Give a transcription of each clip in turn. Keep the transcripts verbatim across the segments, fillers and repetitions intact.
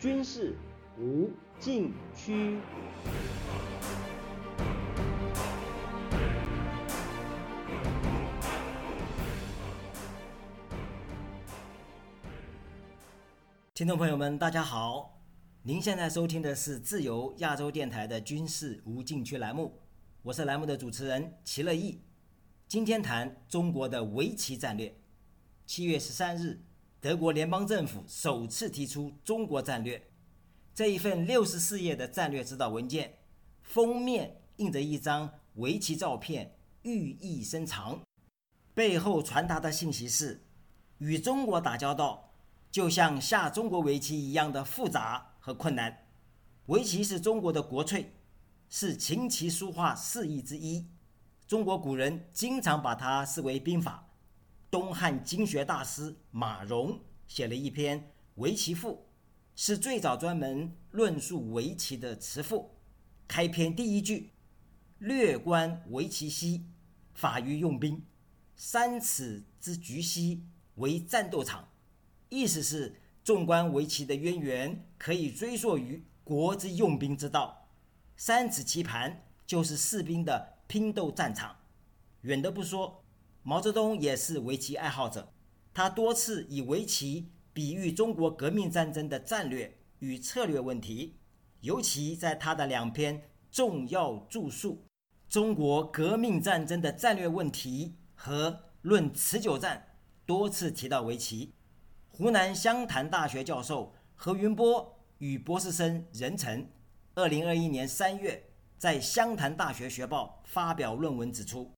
军事无禁区。听众朋友们，大家好，您现在收听的是自由亚洲电台的军事无禁区栏目，我是栏目的主持人齐乐毅。今天谈中国的围棋战略。七月十三日，德国联邦政府首次提出中国战略。这一份六十四页的战略指导文件，封面印着一张围棋照片，寓意深长。背后传达的信息是：与中国打交道，就像下中国围棋一样的复杂和困难。围棋是中国的国粹，是琴棋书画四艺之一。中国古人经常把它视为兵法。东汉经学大师马融写了一篇《围棋赋》，是最早专门论述围棋的词赋。开篇第一句：略观围棋兮，法于用兵；三尺之局兮，为战斗场。意思是，纵观围棋的渊源可以追溯于国之用兵之道。三尺棋盘就是士兵的拼斗战场。远的不说，毛泽东也是围棋爱好者，他多次以围棋比喻中国革命战争的战略与策略问题，尤其在他的两篇重要著述《中国革命战争的战略问题》和《论持久战》多次提到围棋。湖南湘潭大学教授何云波与博士生任晨二零二一年三月在湘潭大学学报发表论文指出，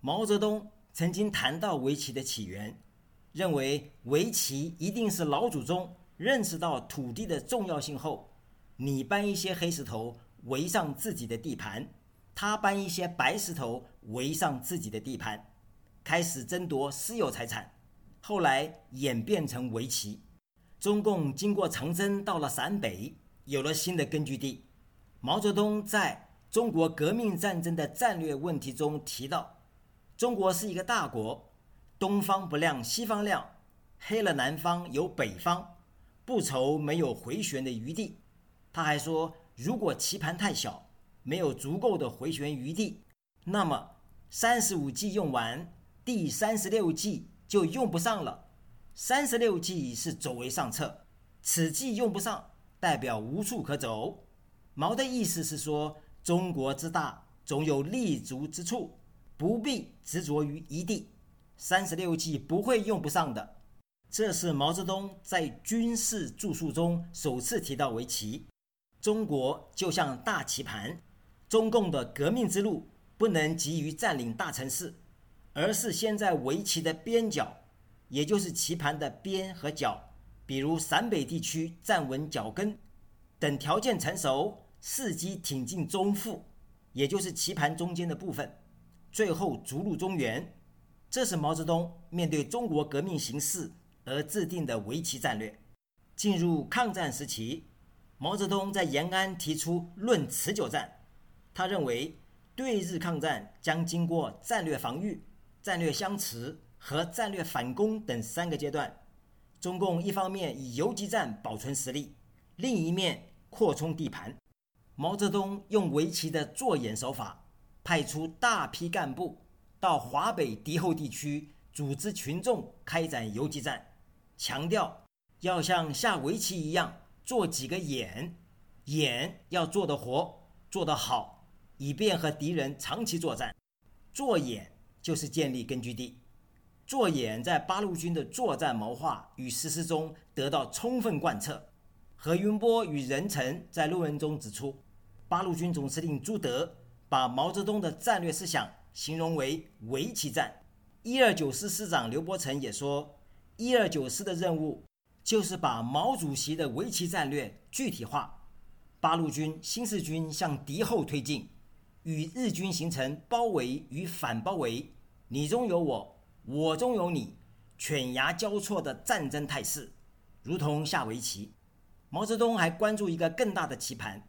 毛泽东曾经谈到围棋的起源，认为围棋一定是老祖宗认识到土地的重要性后，你搬一些黑石头围上自己的地盘，他搬一些白石头围上自己的地盘，开始争夺私有财产，后来演变成围棋。中共经过长征到了陕北，有了新的根据地。毛泽东在《中国革命战争的战略问题》中提到，中国是一个大国，东方不亮西方亮，黑了南方有北方，不愁没有回旋的余地。他还说，如果棋盘太小，没有足够的回旋余地，那么三十五计用完，第三十六计就用不上了。三十六计是走为上策，此计用不上，代表无处可走。毛的意思是说，中国之大，总有立足之处，不必执着于一地，三十六计不会用不上的。这是毛泽东在军事著述中首次提到围棋。中国就像大棋盘，中共的革命之路不能急于占领大城市，而是先在围棋的边角，也就是棋盘的边和角，比如陕北地区站稳脚跟，等条件成熟，伺机挺进中腹，也就是棋盘中间的部分，最后逐鹿中原。这是毛泽东面对中国革命形势而制定的围棋战略。进入抗战时期，毛泽东在延安提出论持久战，他认为对日抗战将经过战略防御、战略相持和战略反攻等三个阶段。中共一方面以游击战保存实力，另一面扩充地盘。毛泽东用围棋的做眼手法，派出大批干部到华北敌后地区组织群众开展游击战，强调要像下围棋一样做几个眼，眼要做得活，做得好，以便和敌人长期作战。做眼就是建立根据地。做眼在八路军的作战谋划与实施中得到充分贯彻。何云波与任晨在论文中指出，八路军总司令朱德把毛泽东的战略思想形容为围棋战。一二九师师长刘伯承也说，一二九师的任务就是把毛主席的围棋战略具体化。八路军、新四军向敌后推进，与日军形成包围与反包围，你中有我，我中有你，犬牙交错的战争态势，如同下围棋。毛泽东还关注一个更大的棋盘，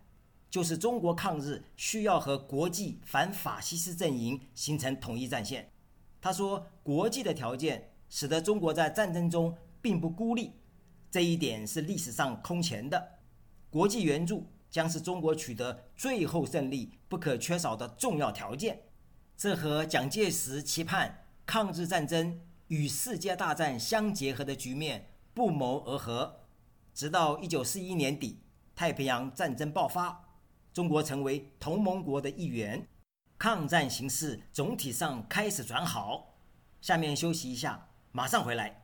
就是中国抗日需要和国际反法西斯阵营形成统一战线。他说，国际的条件使得中国在战争中并不孤立，这一点是历史上空前的。国际援助将是中国取得最后胜利不可缺少的重要条件。这和蒋介石期盼抗日战争与世界大战相结合的局面不谋而合。直到一九四一年底，太平洋战争爆发，中国成为同盟国的一员，抗战形势总体上开始转好。下面休息一下，马上回来。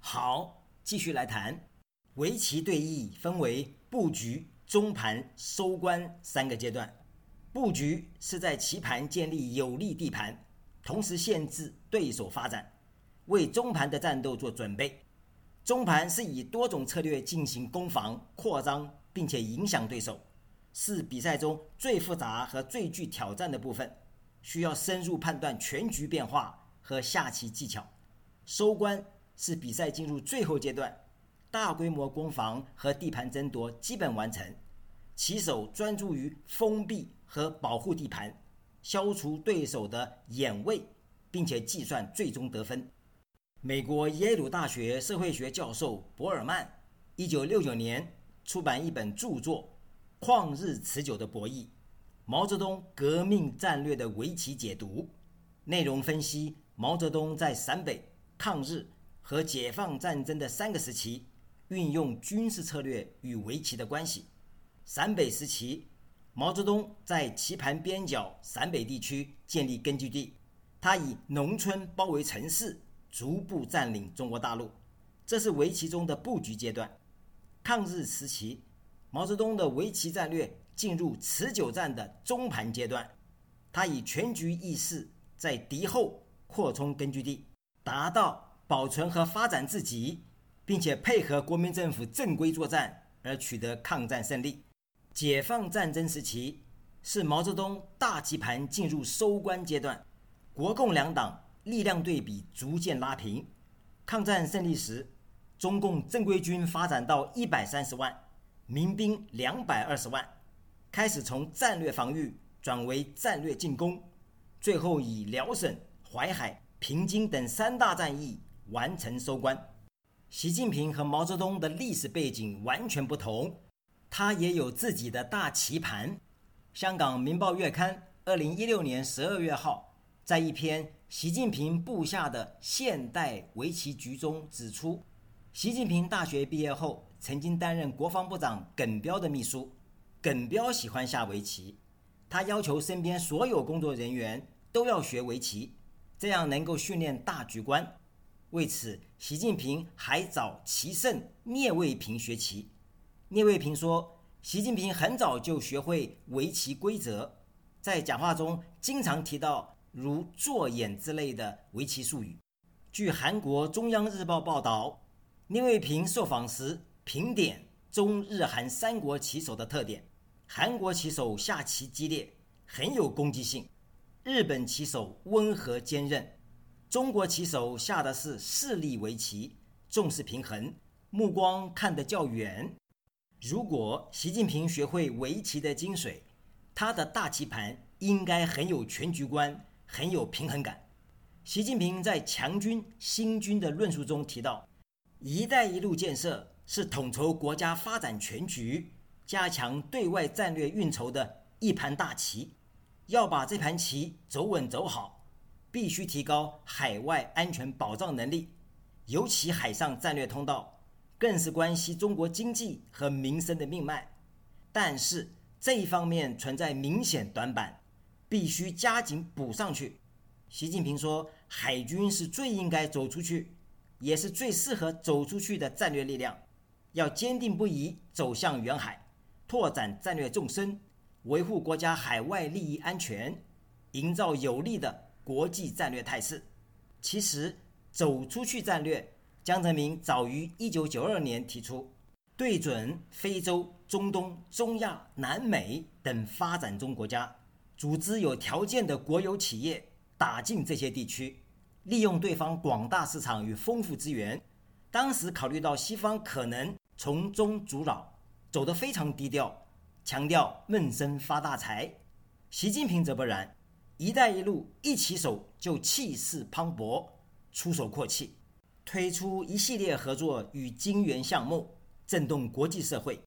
好，继续来谈。围棋对弈分为布局、中盘、收官三个阶段。布局是在棋盘建立有利地盘，同时限制对手发展，为中盘的战斗做准备。中盘是以多种策略进行攻防、扩张，并且影响对手，是比赛中最复杂和最具挑战的部分，需要深入判断全局变化和下棋技巧。收官是比赛进入最后阶段，大规模攻防和地盘争夺基本完成，棋手专注于封闭和保护地盘，消除对手的眼位，并且计算最终得分。美国耶鲁大学社会学教授伯尔曼一九六九年出版一本著作《旷日持久的博弈：毛泽东革命战略的围棋解读》，内容分析毛泽东在陕北、抗日和解放战争的三个时期运用军事策略与围棋的关系。陕北时期，毛泽东在棋盘边角陕北地区建立根据地，他以农村包围城市，逐步占领中国大陆，这是围棋中的布局阶段。抗日时期，毛泽东的围棋战略进入持久战的中盘阶段，他以全局意识在敌后扩充根据地，达到保存和发展自己，并且配合国民政府正规作战而取得抗战胜利。解放战争时期是毛泽东大棋盘进入收官阶段，国共两党力量对比逐渐拉平。抗战胜利时，中共正规军发展到一百三十万，民兵两百二十万，开始从战略防御转为战略进攻，最后以辽沈、淮海、平津等三大战役完成收官。习近平和毛泽东的历史背景完全不同，他也有自己的大棋盘。香港《明报》月刊二零一六年十二月号在一篇《习近平布下的现代围棋局》中指出，习近平大学毕业后曾经担任国防部长耿飚的秘书。耿飚喜欢下围棋，他要求身边所有工作人员都要学围棋，这样能够训练大局观。为此，习近平还找棋圣聂卫平学棋。聂卫平说，习近平很早就学会围棋规则，在讲话中经常提到如坐眼之类的围棋术语。据韩国中央日报报道，聂卫平受访时评点中日韩三国棋手的特点，韩国棋手下棋激烈，很有攻击性，日本棋手温和坚韧，中国棋手下的是势力围棋，重视平衡，目光看得较远。如果习近平学会围棋的精髓，他的大棋盘应该很有全局观，很有平衡感。习近平在强军、兴军的论述中提到，一带一路建设是统筹国家发展全局、加强对外战略运筹的一盘大棋，要把这盘棋走稳走好，必须提高海外安全保障能力，尤其海上战略通道更是关系中国经济和民生的命脉。但是这一方面存在明显短板，必须加紧补上去。习近平说，海军是最应该走出去，也是最适合走出去的战略力量，要坚定不移走向远海，拓展战略纵深，维护国家海外利益安全，营造有利的国际战略态势。其实走出去战略，江泽民早于一九九二年提出，对准非洲、中东、中亚、南美等发展中国家，组织有条件的国有企业打进这些地区，利用对方广大市场与丰富资源。当时考虑到西方可能从中阻扰，走得非常低调，强调闷声发大财。习近平则不然，一带一路一起手就气势磅礴，出手阔气，推出一系列合作与金援项目，震动国际社会。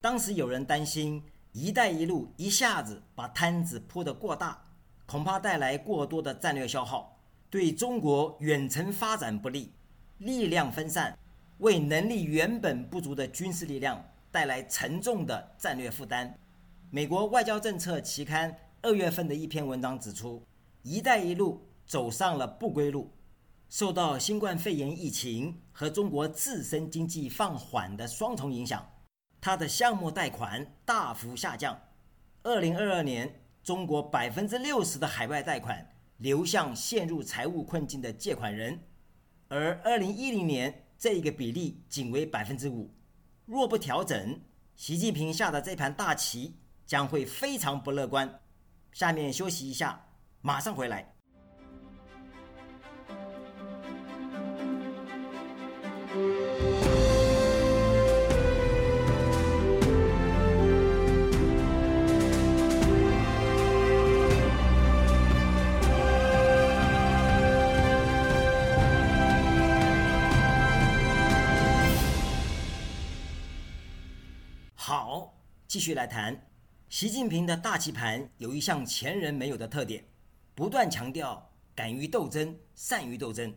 当时有人担心一带一路一下子把摊子铺得过大，恐怕带来过多的战略消耗，对中国远程发展不利，力量分散，为能力原本不足的军事力量带来沉重的战略负担。美国外交政策期刊二月份的一篇文章指出，一带一路走上了不归路。受到新冠肺炎疫情和中国自身经济放缓的双重影响，它的项目贷款大幅下降。二零二二年，中国百分之六十的海外贷款流向陷入财务困境的借款人，而二零一零年这个比例仅为百分之五。若不调整，习近平下的这盘大棋将会非常不乐观。下面休息一下，马上回来。好，继续来谈。习近平的大棋盘有一项前人没有的特点，不断强调敢于斗争，善于斗争。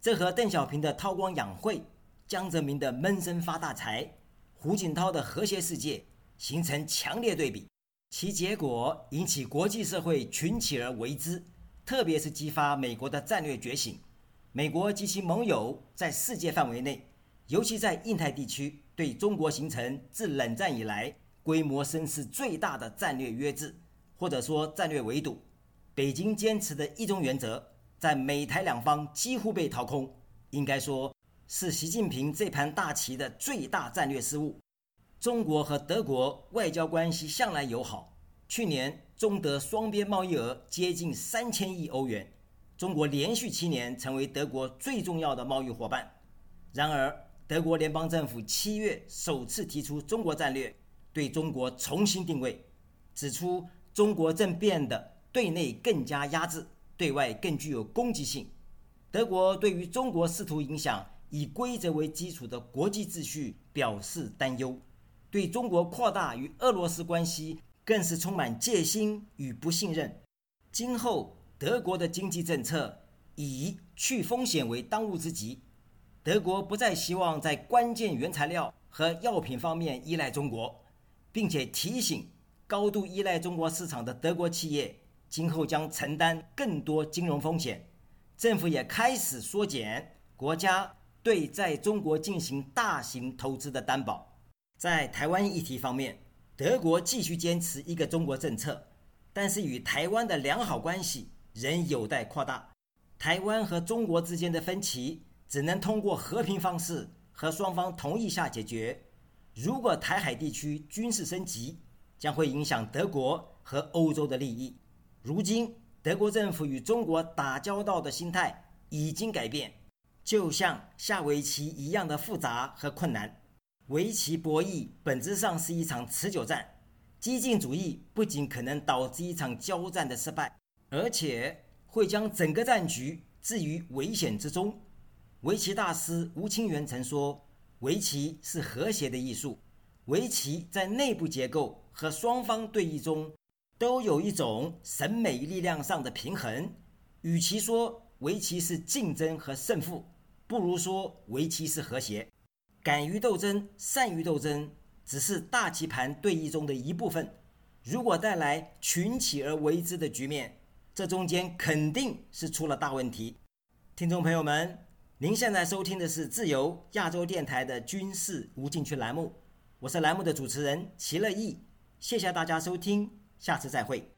这和邓小平的韬光养晦，江泽民的闷声发大财，胡锦涛的和谐世界形成强烈对比，其结果引起国际社会群起而为之，特别是激发美国的战略觉醒。美国及其盟友在世界范围内，尤其在印太地区，对中国形成自冷战以来规模声势最大的战略约制，或者说战略围堵。北京坚持的一中原则在美台两方几乎被掏空，应该说是习近平这盘大棋的最大战略失误。中国和德国外交关系向来友好，去年中德双边贸易额接近三千亿欧元，中国连续七年成为德国最重要的贸易伙伴。然而，德国联邦政府七月首次提出中国战略，对中国重新定位，指出中国正变得对内更加压制，对外更具有攻击性。德国对于中国试图影响以规则为基础的国际秩序表示担忧，对中国扩大与俄罗斯关系更是充满戒心与不信任。今后德国的经济政策以去风险为当务之急，德国不再希望在关键原材料和药品方面依赖中国，并且提醒高度依赖中国市场的德国企业今后将承担更多金融风险。政府也开始缩减国家对在中国进行大型投资的担保。在台湾议题方面，德国继续坚持一个中国政策，但是与台湾的良好关系仍有待扩大。台湾和中国之间的分歧只能通过和平方式和双方同意下解决。如果台海地区军事升级，将会影响德国和欧洲的利益。如今，德国政府与中国打交道的心态已经改变，就像下围棋一样的复杂和困难。围棋博弈本质上是一场持久战，激进主义不仅可能导致一场交战的失败，而且会将整个战局置于危险之中。围棋大师吴清源曾说，围棋是和谐的艺术，围棋在内部结构和双方对弈中都有一种审美力量上的平衡。与其说围棋是竞争和胜负，不如说围棋是和谐。敢于斗争，善于斗争只是大棋盘对弈中的一部分，如果带来群起而为之的局面，这中间肯定是出了大问题。听众朋友们，您现在收听的是自由亚洲电台的军事无禁区栏目，我是栏目的主持人齐乐意，谢谢大家收听，下次再会。